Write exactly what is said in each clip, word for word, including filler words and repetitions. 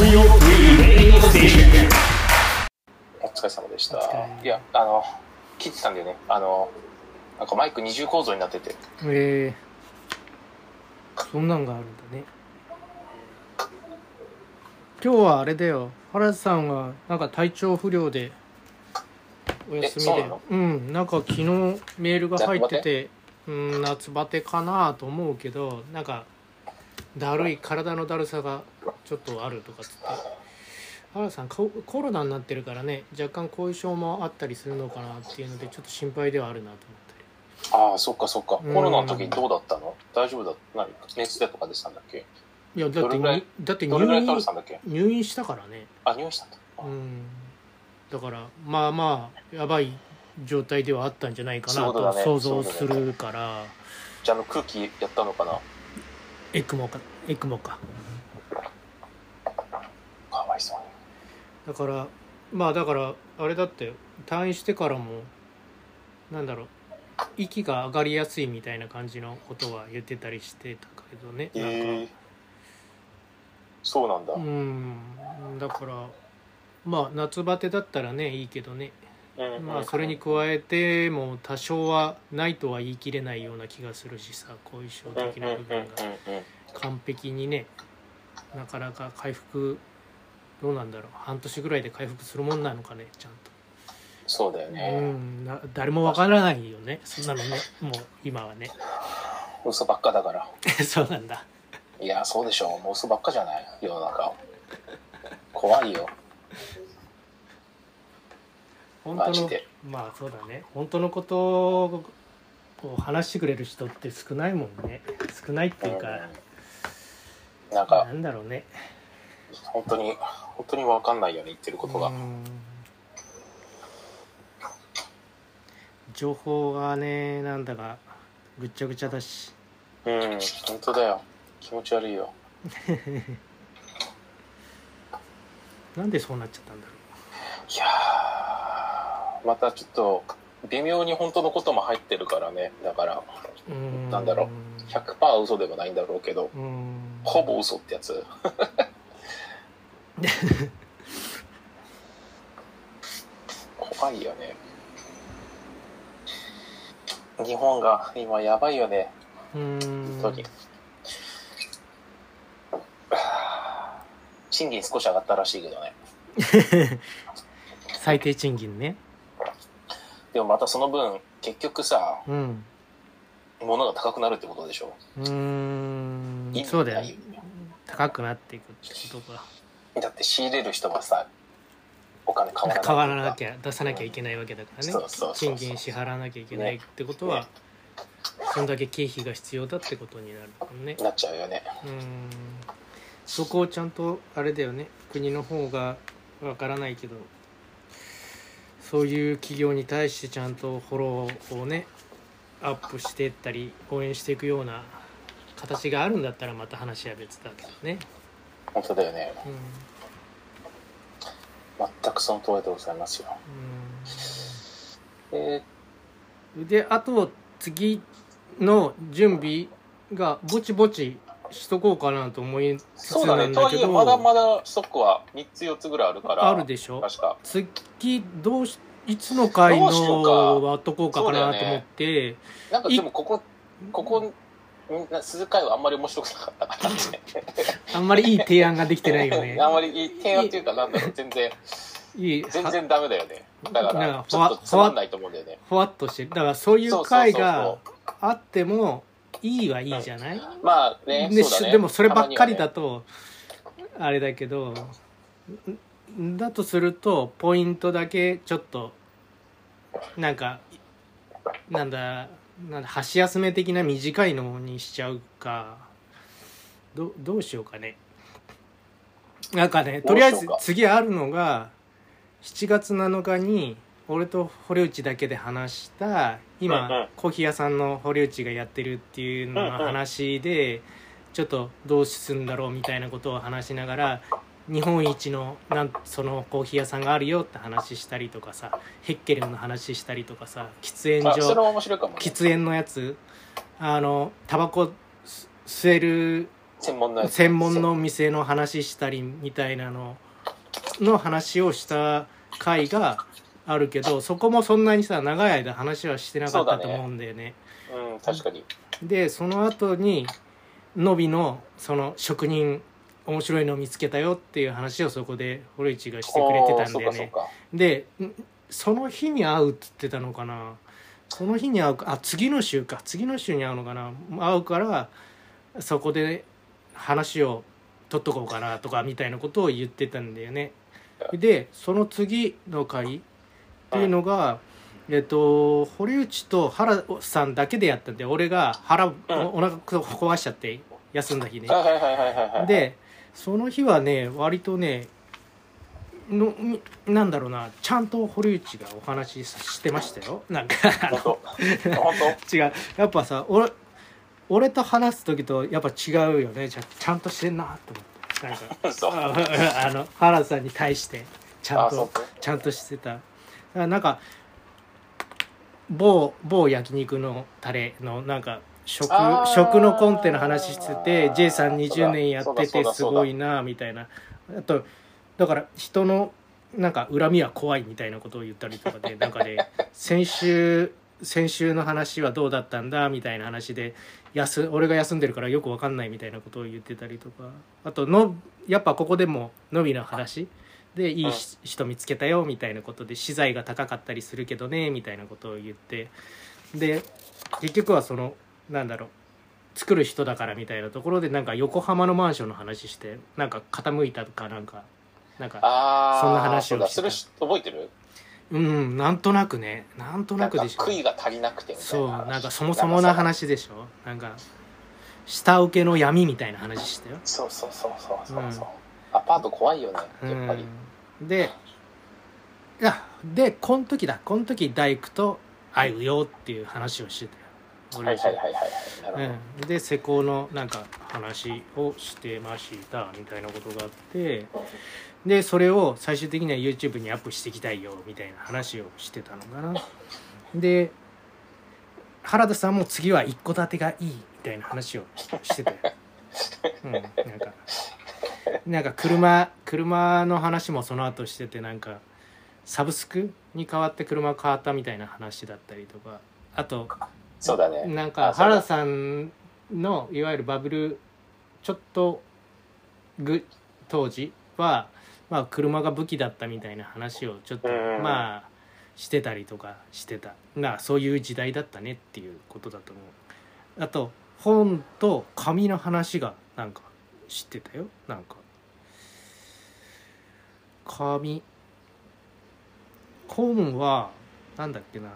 お疲れ様でした。いや、あの聞いてたんだよね。あのなんかマイク二重構造になってて。へえー、そんなんがあるんだね。今日はあれだよ。原さんはなんか体調不良でお休みで。うん。なんか昨日メールが入ってて、うん、夏バテかなと思うけど、なんかだるい体のだるさがちょっとあるとかつって、原さんコロナになってるからね、若干後遺症もあったりするのかなっていうのでちょっと心配ではあるなと思ったり。ああ、そっかそっか。コロナの時どうだったの？大丈夫だった？何か熱出とかでしたんだっけ？いやだってだって入院入院したからね。あ、入院したんだ。うん。だからまあまあやばい状態ではあったんじゃないかなと想像するから。ねね、じゃあの空気やったのかな。エクモかエクモか。かわいそうに。だからまあだからあれだって退院してからもなんだろう息が上がりやすいみたいな感じのことは言ってたりしてたけどね。なんかえー、そうなんだ。うんだからまあ夏バテだったらねいいけどね。うん、まあそれに加えても多少はないとは言い切れないような気がするしさ、後遺症的な部分が完璧にねなかなか回復どうなんだろう、半年ぐらいで回復するもんなのかね、ちゃんと。そうだよね、うん、な誰もわからないよねそんなのね、もう今はね嘘ばっかだからそうなんだ。いやそうでしょう、もう嘘ばっかじゃない世の中怖いよ本当の、まあそうだね、本当のことを話してくれる人って少ないもんね、少ないっていうか、うん、なんかなんだろうね、本当に本当に分かんないよね言ってることが、うん情報がねなんだかぐっちゃぐちゃだし、うん本当だよ気持ち悪いよなんでそうなっちゃったんだろう。いやまたちょっと微妙に本当のことも入ってるからね、だからうんなんだろう ひゃくパーセント 嘘でもないんだろうけど、うんほぼ嘘ってやつ怖いよね日本が今やばいよね、うん本当に賃金少し上がったらしいけどね最低賃金ね。でもまたその分結局さ、うん、物が高くなるってことでしょ。うーんいいそうだよ、ね、高くなっていくってことか。だって仕入れる人はさお金変わらなきゃ変わらなきゃ出さなきゃいけないわけだからね、うん、賃金支払わなきゃいけないってことは、ねね、そんだけ経費が必要だってことになるもんね。なっちゃうよね。うーんそこをちゃんとあれだよね、国の方がわからないけどそういう企業に対してちゃんとフォローをねアップしていったり応援していくような形があるんだったらまた話は別だけどね。本当だよね、うん、全くその通りでございますよ、うんえー、であと次の準備がぼちぼちしとこうかなと思いつつなんだけど、ね、まだまだストックはみっつよっつぐらいあるからあるでしょ。確か次どうしいつの回のはっとこうかなと思って、ね、なんかでもここここ数回はあんまり面白くなかったからねあんまりいい提案ができてないよねあんまりいい提案というかなんだろう全然いい全然ダメだよね。だからちょっとつまんないと思うんだよね。ふわっとしてる。だからそういう回があってもいいはいいじゃない、うんまあねねそうだね、でもそればっかりだと、ね、あれだけどだとするとポイントだけちょっとなんかなんだなんだ箸休め的な短いのにしちゃうか ど, どうしようかね。なんかねとりあえず次あるのがしちがつなのかに俺と堀内だけで話した今、うんうん、コーヒー屋さんの堀内がやってるっていうのの話で、うんうん、ちょっとどうするんだろうみたいなことを話しながら日本一のなんそのコーヒー屋さんがあるよって話したりとかさ、ヘッケルンの話したりとかさ、喫煙所、あ、ね、喫煙のやつあのタバコ吸える専門の専門の店の話したりみたいなのの話をした回があるけど、そこもそんなにさ長い間話はしてなかったと思うんだよね。そうだね。うん、確かに。でその後にのびのその職人面白いのを見つけたよっていう話をそこで堀内がしてくれてたんだよね。でその日に会うって言ってたのかな。その日に会うか、あ次の週か、次の週に会うのかな、会うからそこで話を取っとこうかなとかみたいなことを言ってたんだよね。でその次の回っていうのが、えっと、堀内と原さんだけでやったんで、俺が腹、うん、お, お腹壊しちゃって休んだ日ね。でその日はね割とねのなんだろうな、ちゃんと堀内がお話ししてましたよ。なんかあの違う、やっぱさ俺俺と話す時とやっぱ違うよね。ちゃ、ちゃんとしてんなと思ってなんかあの原さんに対してちゃんとちゃんとしてた。なんか某某焼肉のタレのなんか食食のコンテの話してて、 J さんにじゅうねんやっててすごいなみたいな、あとだから人のなんか恨みは怖いみたいなことを言ったりとかでなんかで、先週先週の話はどうだったんだみたいな話で、休俺が休んでるからよく分かんないみたいなことを言ってたりとか、あとのやっぱここでものびの話でいい人見つけたよみたいなことで、資材が高かったりするけどねみたいなことを言って、で結局はそのなんだろう作る人だからみたいなところでなんか横浜のマンションの話して、なんか傾いたかなんかなんかそんな話をしてた。それ覚えてる？うん、なんとなくね、なんとなくでしょ。悔いが足りなくてみたいな。そう、なんかそもそもな話でしょ。なんか下請けの闇みたいな話したよ。そうそうそうそうそうそう。うん、アパート怖いよねやっぱり。うん、で、いやでこの時だこの時大工と会うよっていう話をしてたよ。はいはいはいはい、うん、で施工のなんか話をしてましたみたいなことがあって、でそれを最終的には YouTube にアップしていきたいよみたいな話をしてたのかな。で原田さんも次は一戸建てがいいみたいな話をしてたよ。うん、なんかなんか車車の話もその後してて、なんかサブスクに代わって車を買ったみたいな話だったりとか、あとそうだね、なんか原さんのいわゆるバブルちょっとぐ当時は、まあ、車が武器だったみたいな話をちょっとまあしてたりとかしてた、まあ、そういう時代だったねっていうことだと思う。あと本と紙の話がなんか知ってたよ。なんか紙本はなんだっけな、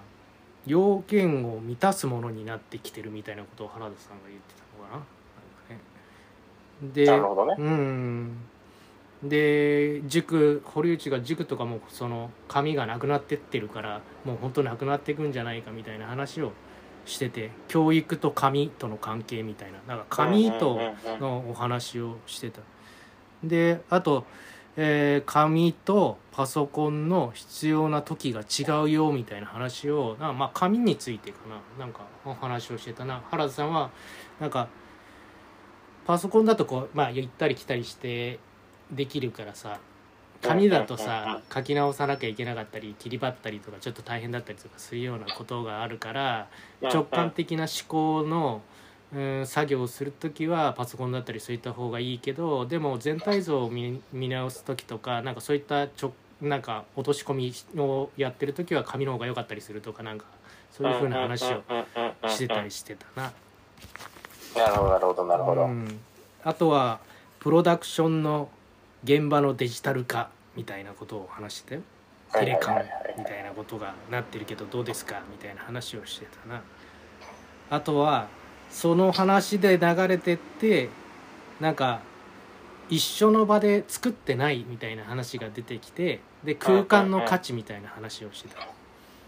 要件を満たすものになってきてるみたいなことを原田さんが言ってたのかな。なんかね。で、なるほどね。うん。で、塾、堀内が塾とかもその紙がなくなってってるから、もう本当なくなっていくんじゃないかみたいな話をしてて、教育と紙との関係みたいな、なんか紙とのお話をしてた。で、あと、えー、紙とパソコンの必要な時が違うよみたいな話を、なまあ紙についてかな、なんかお話をしてたな。原田さんはなんかパソコンだとこうまあ行ったり来たりしてできるからさ、紙だとさ書き直さなきゃいけなかったり切り張ったりとかちょっと大変だったりとかするようなことがあるから、直感的な思考のうん作業をするときはパソコンだったりそういった方がいいけど、でも全体像を 見, 見直すときとか、なんかそういったちょなんか落とし込みをやってるときは紙の方が良かったりするとか、なんかそういう風な話をしてたりしてたな。なるほどなるほどなるほど、うん、あとはプロダクションの現場のデジタル化みたいなことを話してたよ。テレカンみたいなことがなってるけどどうですかみたいな話をしてたな。あとはその話で流れてってなんか一緒の場で作ってないみたいな話が出てきて、で空間の価値みたいな話をして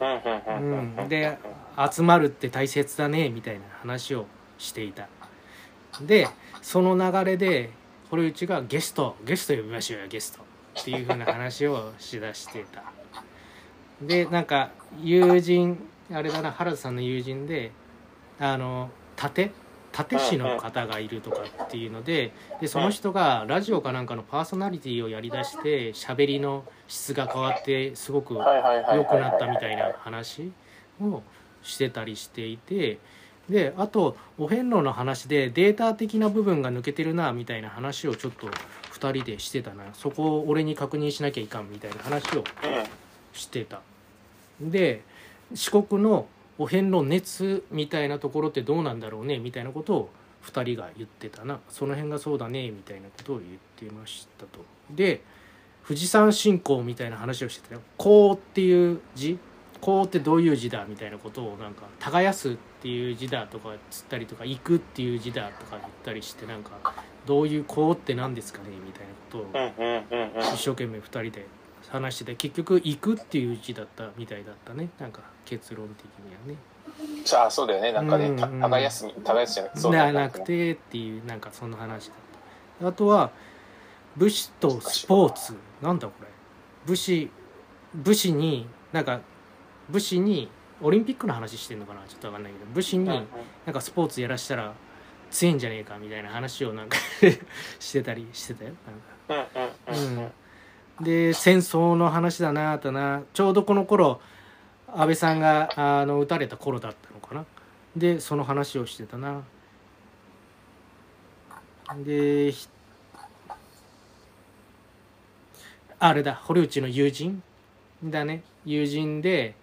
た、うん、で集まるって大切だねみたいな話をしていた。でその流れで堀内がゲストゲスト呼びましょうよゲストっていう風な話をしだしてた。でなんか友人あれだな、原田さんの友人であの盾殺陣師の方がいるとかっていうので、でその人がラジオかなんかのパーソナリティをやりだして喋りの質が変わってすごく良くなったみたいな話をしてたりしていて、であとお遍路の話でデータ的な部分が抜けてるなみたいな話をちょっとふたりでしてたな、そこを俺に確認しなきゃいかんみたいな話をしてた。で四国のお遍路熱みたいなところってどうなんだろうねみたいなことをふたりが言ってたな、その辺がそうだねみたいなことを言ってましたと。で富士山信仰みたいな話をしてたよ。こうっていう字、こうってどういう字だみたいなことをなんか耕すっていう字だとかつったりとか行くっていう字だとか言ったりして、なんかどういうこうって何ですかねみたいなことを一生懸命ふたりで話してて、結局行くっていう字だったみたいだったね、なんか結論的にはね。ああそうだよね、なんかね、うんうん、耕す耕すじゃなくてそうだよね、なくてっていう、なんかそんな話だった。あとは武士とスポーツなんだこれ、武士武士になんか武士にオリンピックの話してんのかな、ちょっと分かんないけど、武士になんかスポーツやらしたら強いんじゃねえかみたいな話をなんかしてたりしてたよ、なんか、うんうん、で戦争の話だなとな、ちょうどこの頃安倍さんがあの撃たれた頃だったのかな、でその話をしてたな。であれだ、堀内の友人だね、友人で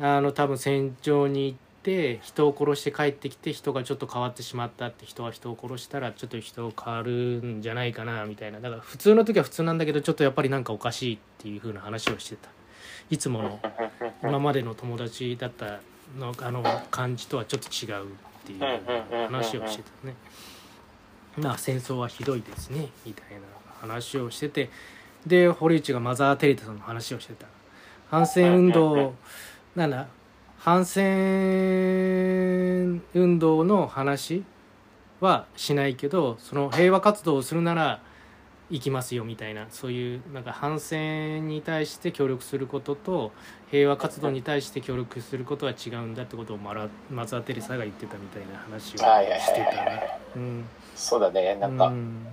あの多分戦場に行って人を殺して帰ってきて人がちょっと変わってしまったって、人は人を殺したらちょっと人変わるんじゃないかなみたいな、だから普通の時は普通なんだけどちょっとやっぱりなんかおかしいっていう風な話をしてた。いつもの今までの友達だったのあの感じとはちょっと違うっていう話をしてたね。まあ戦争はひどいですねみたいな話をしてて、で堀内がマザー・テレサの話をしてた。反戦運動なんだ、反戦運動の話はしないけど、その平和活動をするなら行きますよみたいな、そういうなんか反戦に対して協力することと平和活動に対して協力することは違うんだってことをマラマザー・テレサが言ってたみたいな話をしてたな、はいはいはいはい、うん、そうだね、なんか、うん、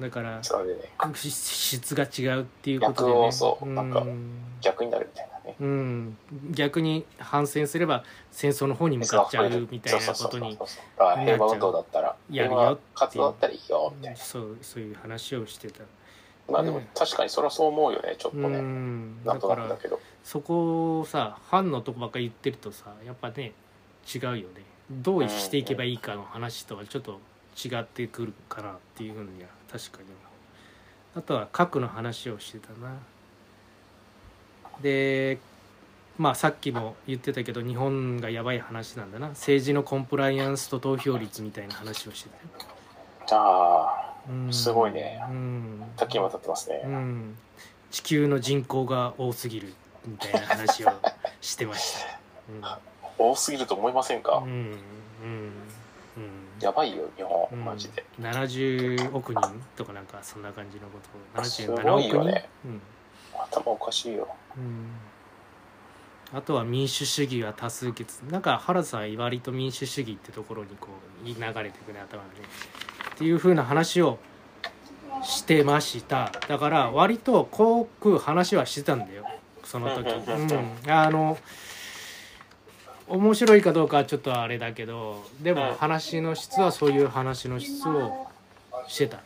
だからそうだね、質が違うっていうことでね、逆をそう、うん、なんか逆になるみたいなね、うん、逆に反戦すれば戦争の方に向かっちゃうみたいなことに、平和運動だったらやるよ、活動だったらいいよみたいな、そう、そういう話をしてた。まあでも確かにそりゃそう思うよね、ちょっとね、うん、なんとなくだけど、だからそこをさ反のとこばっかり言ってるとさ、やっぱね違うよね、どうしていけばいいかの話とはちょっと違ってくるかなっていうふうには確かに。あとは核の話をしてたな。でまあさっきも言ってたけど日本がやばい話なんだな、政治のコンプライアンスと投票率みたいな話をしてた。ああ、うん、すごいね、さっきも立ってますね、うん、地球の人口が多すぎるみたいな話をしてました、うん、多すぎると思いませんか、うんうんうん、やばいよ日本、うん、マジでななじゅうおくにんとかなんかそんな感じのことをななじゅうななおくにん、ね、うん頭おかしいよ、うん、あとは民主主義は多数決、なんか原さん割と民主主義ってところにこう流れてくる、ね、頭にっていう風な話をしてました。だから割と濃く話はしてたんだよその時、うん、あの面白いかどうかはちょっとあれだけど、でも話の質はそういう話の質をしてた。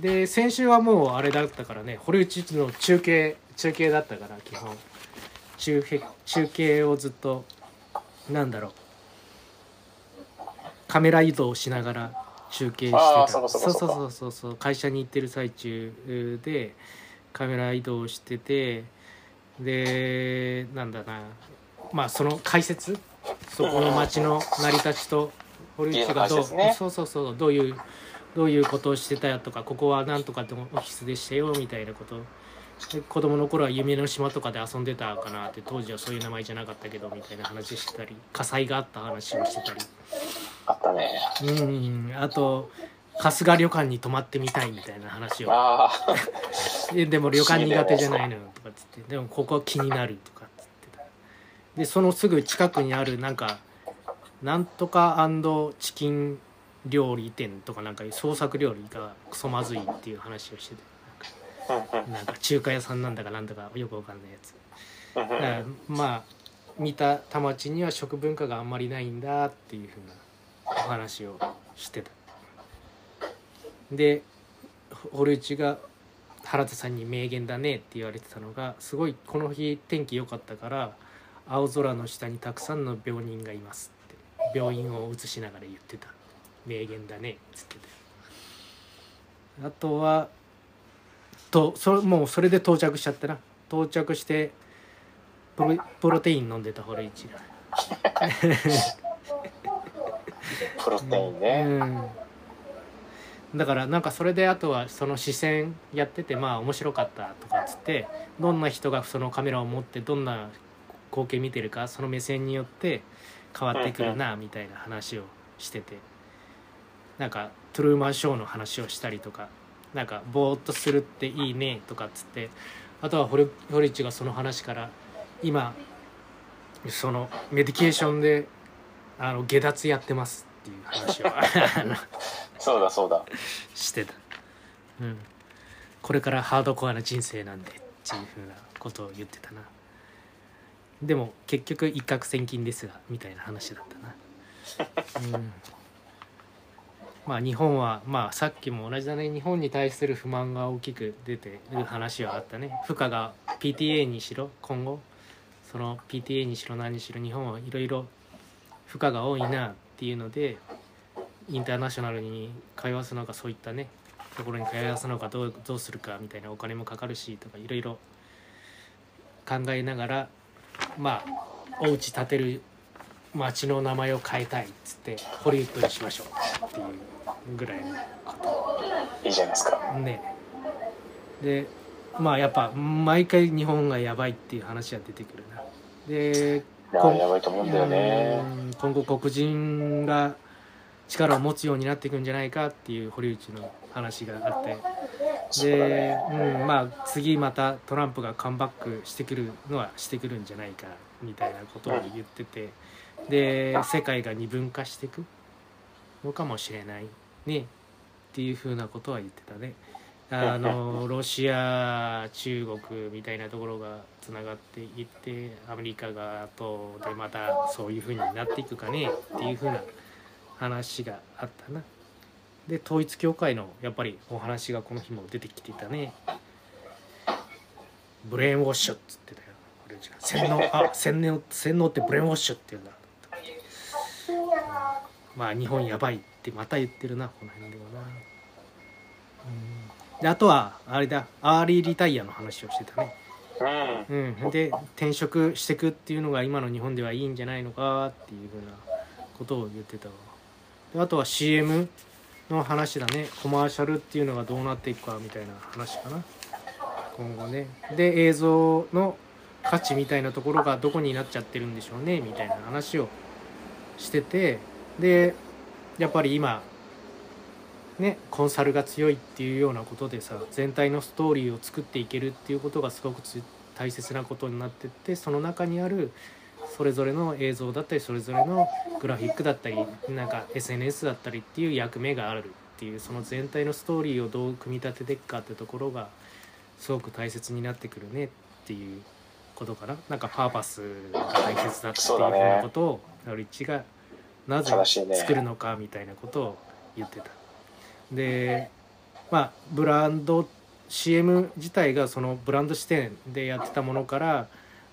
で先週はもうあれだったからね、堀内の中継中継だったから基本中継、中継をずっとなんだろうカメラ移動しながら中継してた。そうそうそうそうそう、会社に行ってる最中でカメラ移動してて、でなんだな、まあその解説、そこの町の成り立ちと堀内がどう、そうそうそう、どういうどういうことをしてたよとか、ここはなんとかってオフィスでしたよみたいなこと、で子供の頃は夢の島とかで遊んでたかなって、当時はそういう名前じゃなかったけどみたいな話してたり、火災があった話をしてたり、あったね、うん、あと春日旅館に泊まってみたいみたいな話をあでも旅館苦手じゃないのとかっつって、でもここ気になるとかっつってた。でそのすぐ近くにあるなんかなんとか&チキン料理店とかなんか創作料理がクソまずいっていう話をしてて、なんか、なんか中華屋さんなんだかなんだかよくわかんないやつ。だからまあ見た田町には食文化があんまりないんだっていう風なお話をしてた。で堀内が原田さんに名言だねって言われてたのが、すごいこの日天気良かったから青空の下にたくさんの病人がいますって病院を映しながら言ってた名言だねっつってて、あとはとそもうそれで到着しちゃったな。到着してプ ロ, プロテイン飲んでたホルイチプロテインね、うん、だからなんかそれであとはその視線やっててまあ面白かったとかっつって、どんな人がそのカメラを持ってどんな光景見てるかその目線によって変わってくるなみたいな話をしてて、なんかトゥルーマンショーの話をしたりとか、なんかぼーっとするっていいねとかっつって、あとはホルイチがその話から今そのメディケーションであの下脱やってますっていう話をそうだそうだしてた、うん、これからハードコアな人生なんでっていうふうなことを言ってたな。でも結局一攫千金ですがみたいな話だったな、うん、まあ日本はまあさっきも同じだね。日本に対する不満が大きく出てる話はあったね。負荷がピーティーエー にしろ今後その ピーティーエー にしろ何にしろ日本はいろいろ負荷が多いなっていうので、インターナショナルに通わすのかそういったねところに通わすのかどう、どうするかみたいなお金もかかるしとかいろいろ考えながら、まあお家建てる町の名前を変えたいっつってホリウッドにしましょうっていうぐらいのこと。いいじゃないですか。ね。でまあやっぱ毎回日本がやばいっていう話は出てくるな。で、やばいと思うんだよね。今後黒人が力を持つようになっていくんじゃないかっていう堀内の話があって、で、うん、まあ次またトランプがカムバックしてくるのはしてくるんじゃないかみたいなことを言ってて、で世界が二分化していくのかもしれないねっていうふうなことは言ってたね。あのロシア中国みたいなところがつながっていってアメリカがとでまたそういう風になっていくかねっていう風な話があったな。で統一教会のやっぱりお話がこの日も出てきていたね。ブレーンウォッシュっつってたよ。俺じゃ洗脳あ洗脳洗脳ってブレーンウォッシュって言うんだと思って、うん、まあ日本やばいってまた言ってるなこの辺ではな。うんであとはあれだアーリーリタイアの話をしてたね、うんうん、で転職してくっていうのが今の日本ではいいんじゃないのかっていうふうなことを言ってたわ。であとは シーエム の話だね。コマーシャルっていうのがどうなっていくかみたいな話かな今後ね。で映像の価値みたいなところがどこになっちゃってるんでしょうねみたいな話をしてて、でやっぱり今ね、コンサルが強いっていうようなことでさ全体のストーリーを作っていけるっていうことがすごく大切なことになってって、その中にあるそれぞれの映像だったりそれぞれのグラフィックだったりなんか エスエヌエス だったりっていう役目があるっていう、その全体のストーリーをどう組み立てていくかってところがすごく大切になってくるねっていうことかな。なんかパーパスが大切だっていうようなことをノリッチがなぜ作るのかみたいなことを言ってた。でまあブランド シーエム 自体がそのブランド視点でやってたものから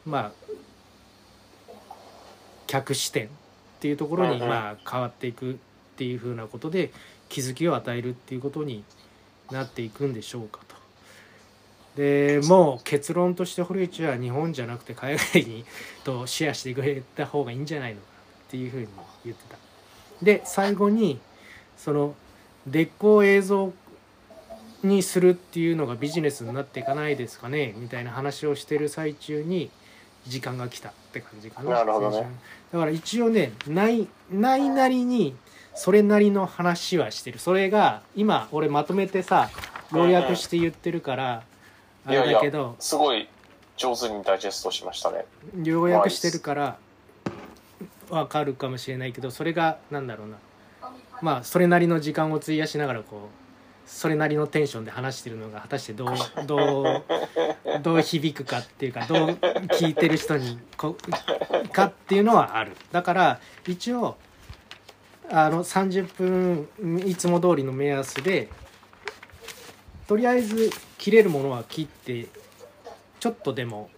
まあ客視点っていうところにまあ変わっていくっていうふうなことで気づきを与えるっていうことになっていくんでしょうかと。でもう結論として堀内は日本じゃなくて海外にとシェアしてくれた方がいいんじゃないのかっていうふうに言ってた。で最後にそのデッコを映像にするっていうのがビジネスになっていかないですかねみたいな話をしてる最中に時間が来たって感じかな。なるほどね。だから一応ねないないなりにそれなりの話はしてる。それが今俺まとめてさ要約して言ってるからあれだけど、いやいやすごい上手にダイジェストしましたね。要約してるからわかるかもしれないけど、それがなんだろうなまあそれなりの時間を費やしながらこうそれなりのテンションで話してるのが果たしてどうどうどう響くかっていうか、どう聞いてる人にこかっていうのはある。だから一応あのさんじゅっぷんいつも通りの目安でとりあえず切れるものは切ってちょっとでも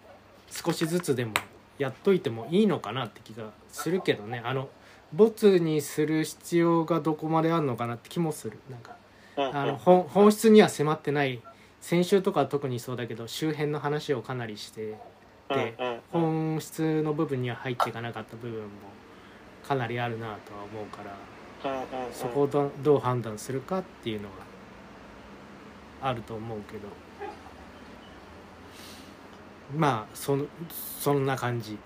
少しずつでもやっといてもいいのかなって気がするけどね。あのボツにする必要がどこまであるのかなって気もする。なんかあの 本, 本質には迫ってない。先週とかは特にそうだけど周辺の話をかなりしてて、本質の部分には入っていかなかった部分もかなりあるなとは思うから、そこを ど, どう判断するかっていうのがあると思うけど、まあ そ, そんな感じ。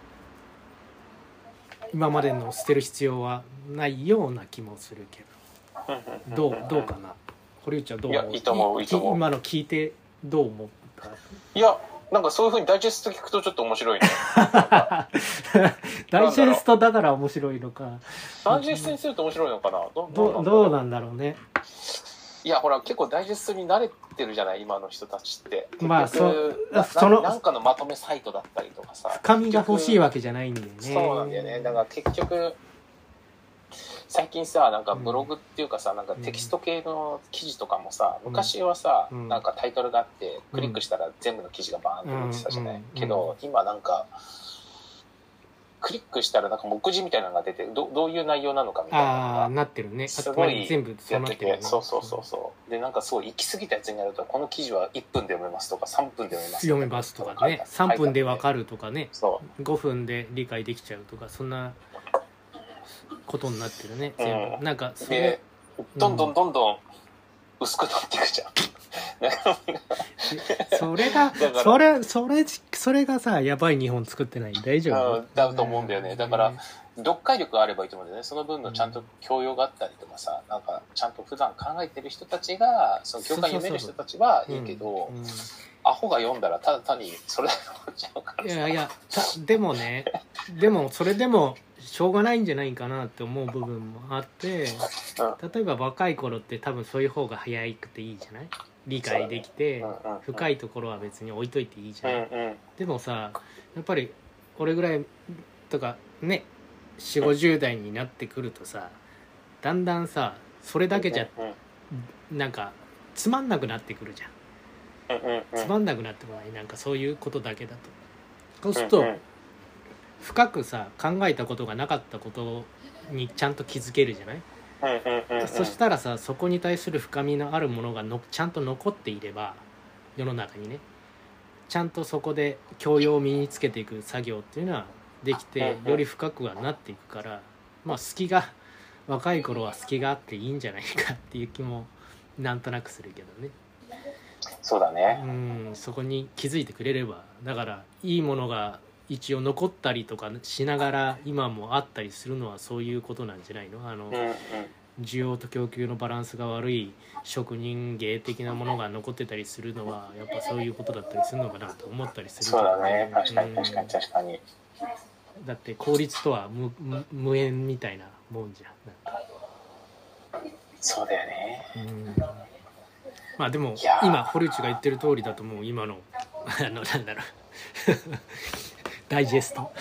今までの捨てる必要はないような気もするけど、ど う, どうかな。堀内はどう思う？いや、いいと思う、いいと思う。今の聞いてどう思った？いや、なんかそういう風にダイジェスト聞くとちょっと面白いね。ダイジェストだから面白いのか。ダイジェストにすると面白いのかな。ど う, ど, うどうなんだろうね。いや、ほら結構ダイジェストに慣れてるじゃない今の人たちって。まあそう。そのなんかのまとめサイトだったりとかさ。深みが欲しいわけじゃないんだよね。そうなんだよね。だから結局。最近さ、なんかブログっていうかさ、うん、なんかテキスト系の記事とかもさ、うん、昔はさ、うん、なんかタイトルがあって、うん、クリックしたら全部の記事がバーンと出てたじゃない、うん、けど、うん、今なんかクリックしたらなんか目次みたいなのが出て ど, どういう内容なのかみたいなのがあなってるね。すごい全部やってて、そうそうそうそう。でなんかすごい行き過ぎたやつになると、この記事はいっぷんで読めますとかさんぷんで読めますとか読めますとかね、さんぷんでわかるとかね、ごふんで理解できちゃうとかそんな。ことになってるね。うん、なんかそれどんどんどんどん薄くなっていくじゃん。それがそれそれそれがさ、やばい日本作ってない。大丈夫？うん、だと思うんだよね。だから読解力があればいいと思うんだよね。その分のちゃんと教養があったりとかさ、なんかちゃんと普段考えてる人たちがその教科読める人たちはいいけど、うんうん、アホが読んだらただ単にそれだけちゃうから。いやいやでもねでもそれでも。しょうがないんじゃないかなって思う部分もあって、例えば若い頃って多分そういう方が早くていいじゃない、理解できて深いところは別に置いといていいじゃない、うんうん、でもさやっぱり俺ぐらいとかね よんじゅう、ごじゅう 代になってくるとさ、だんだんさそれだけじゃなんかつまんなくなってくるじゃん。つまんなくなってこない、なんかそういうことだけだと。そうすると深くさ考えたことがなかったことにちゃんと気づけるじゃない、うんうんうん、そしたらさそこに対する深みのあるものがのちゃんと残っていれば、世の中にねちゃんとそこで教養を身につけていく作業っていうのはできて、より深くはなっていくから、まあ隙が若い頃は隙があっていいんじゃないかっていう気もなんとなくするけどね。そうだね、うん、そこに気づいてくれれば、だからいいものが一応残ったりとかしながら今もあったりするのはそういうことなんじゃないの？あの、うんうん、需要と供給のバランスが悪い職人芸的なものが残ってたりするのはやっぱそういうことだったりするのかなと思ったりする。そうだね、確かに確かに確かに。だって効率とは 無, 無, 無縁みたいなもんじゃん。なんかそうだよね、うん、まあでも今堀内が言ってる通りだと思う。今のあのなんだろうダイジェスト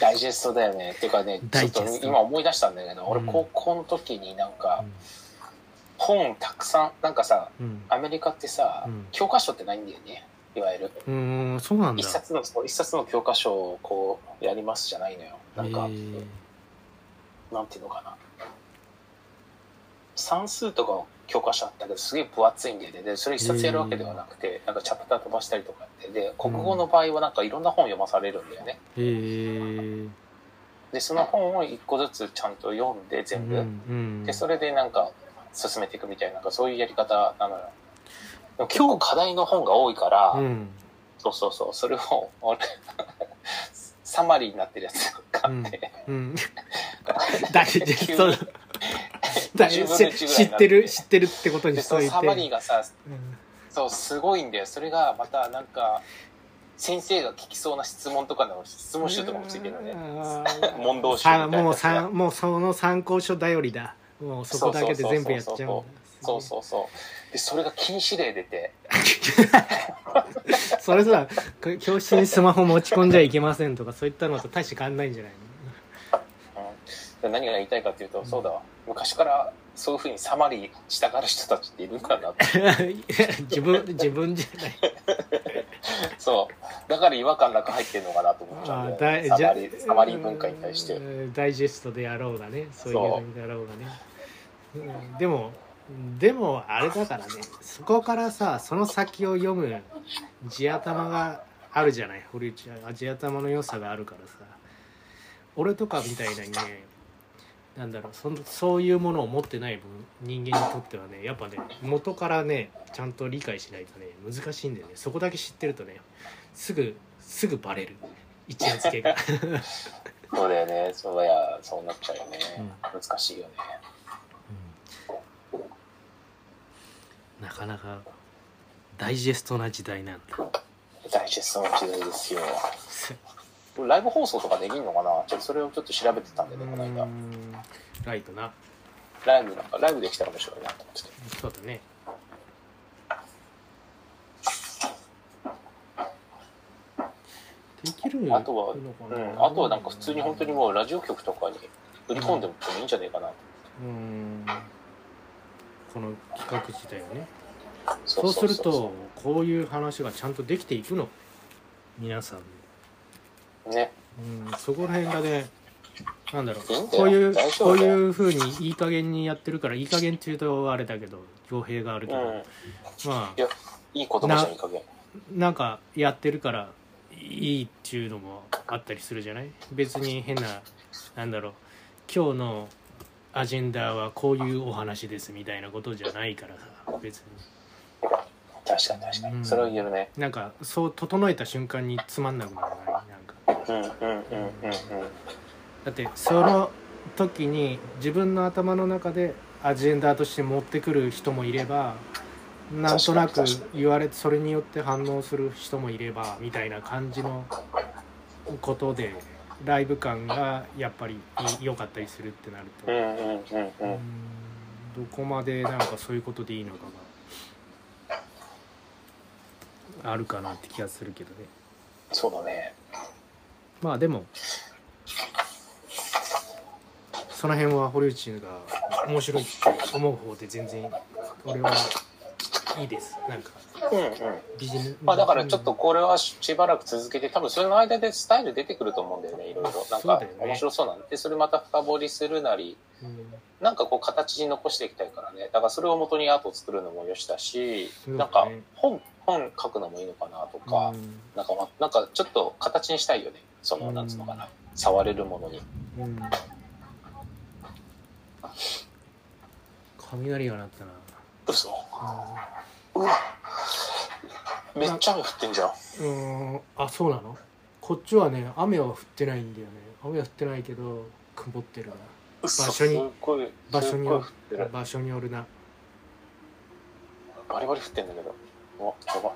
ダイジェストだよね。てかね、ちょっと今思い出したんだけど、俺高校の時になんか本たくさん、なんかさ、うん、アメリカってさ、うん、教科書ってないんだよね、いわゆる。うーん、そうなんだ。一冊の、一冊の教科書をこうやりますじゃないのよ。なんか、なんていうのかな、算数とかを教科書あったけどすげえ分厚いんだよね。でそれ一冊やるわけではなくて、なんかチャプター飛ばしたりとかって、で国語の場合はなんかいろんな本読まされるんだよね、うん、でその本を一個ずつちゃんと読んで全部、うんうん、でそれでなんか進めていくみたいな、なんかそういうやり方なのよ。でも結構課題の本が多いから、うん、そうそうそう、それを俺サマリーになってるやつ買って、うんうん、だけでその知ってる知ってるってことにしといて、サマリーがさ、うん、そうすごいんだよ。それがまたなんか先生が聞きそうな質問とかの質問集とかもついてるのね問答集みたいな。もうその参考書頼りだ。もうそこだけで全部やっちゃうんだ。そうそうそう。でそれが禁止令出てそれさ教室にスマホ持ち込んじゃいけませんとかそういったのと大して変わんないんじゃないの、うん、何が言いたいかっていうと、うん、そうだわ、昔からそういうふうにサマリーしたがる人たちっているんだなって自分自分じゃないそうだから違和感なく入ってるのかなと思っちゃうんだよね、サマリー、サマリー文化に対してダイジェストでやろうがね、そういうのでやろうがね、うん、でもでもあれだからね、そこからさその先を読む地頭があるじゃない、堀内は地頭の良さがあるからさ、俺とかみたいなね、なんだろう そ, そういうものを持ってない分人間にとってはね、やっぱね元からねちゃんと理解しないとね難しいんだよね。そこだけ知ってるとねすぐすぐバレる一夜漬けがそうだよね、そうやそうなっちゃうよね、うん、難しいよね、なかなかダイジェストな時代なんだ。ダイジェストな時代ですよ。ライブ放送とかできんのかな。ちょっとそれをちょっと調べてたんでね、この間。ライブな。ライブなんかライブできたら面白いなと思ってて。そうだね。できるのかな。あとは、うん、あとはなんか普通に本当にもうラジオ局とかに売り込んでもいいんじゃないかなと思って。うん。この企画自体をね、そうするとこういう話がちゃんとできていくの皆さんね、うん、そこら辺がね、なんだろう、こういうこういう風にいい加減にやってるから、いい加減っていうとあれだけど強兵があるけど、うん、まあいやいいこともじゃいい加減なんかやってるからいいっていうのもあったりするじゃない。別に変な、なんだろう、今日のアジェンダはこういうお話ですみたいなことじゃないからさ、別に。確かに確かに、うん、それを言えるね。なんかそう整えた瞬間につまんなくなるから、なんか。うんうんうんうんうん。だってその時に自分の頭の中でアジェンダとして持ってくる人もいれば、なんとなく言われてそれによって反応する人もいればみたいな感じのことで。ライブ感がやっぱり良かったりするってなると、うんうんうんうん、どこまでなんかそういうことでいいのかがあるかなって気がするけどね。そうだね。まあでもその辺は堀内が面白いと思う方で全然俺はいいです。なんかうんうん、ビジネス、まあ、だからちょっとこれはしばらく続けて、多分それの間でスタイル出てくると思うんだよね、いろいろ。なんか面白そうなんで、それまた深掘りするなり、うん、なんかこう形に残していきたいからね。だからそれを元にアートを作るのもよしだし、ね、なんか 本, 本書くのもいいのかなとか、うん、なんかなんかちょっと形にしたいよね、そのなんつうのかな、うん、触れるものに、うん、雷が鳴ったな。嘘。うわめっちゃ雨降ってんじゃん。うん、あ、そうなの。こっちはね雨は降ってないんだよね。雨は降ってないけど曇ってるな。場所に場所に場所におるな。バリバリ降ってんだけど。お、やばい。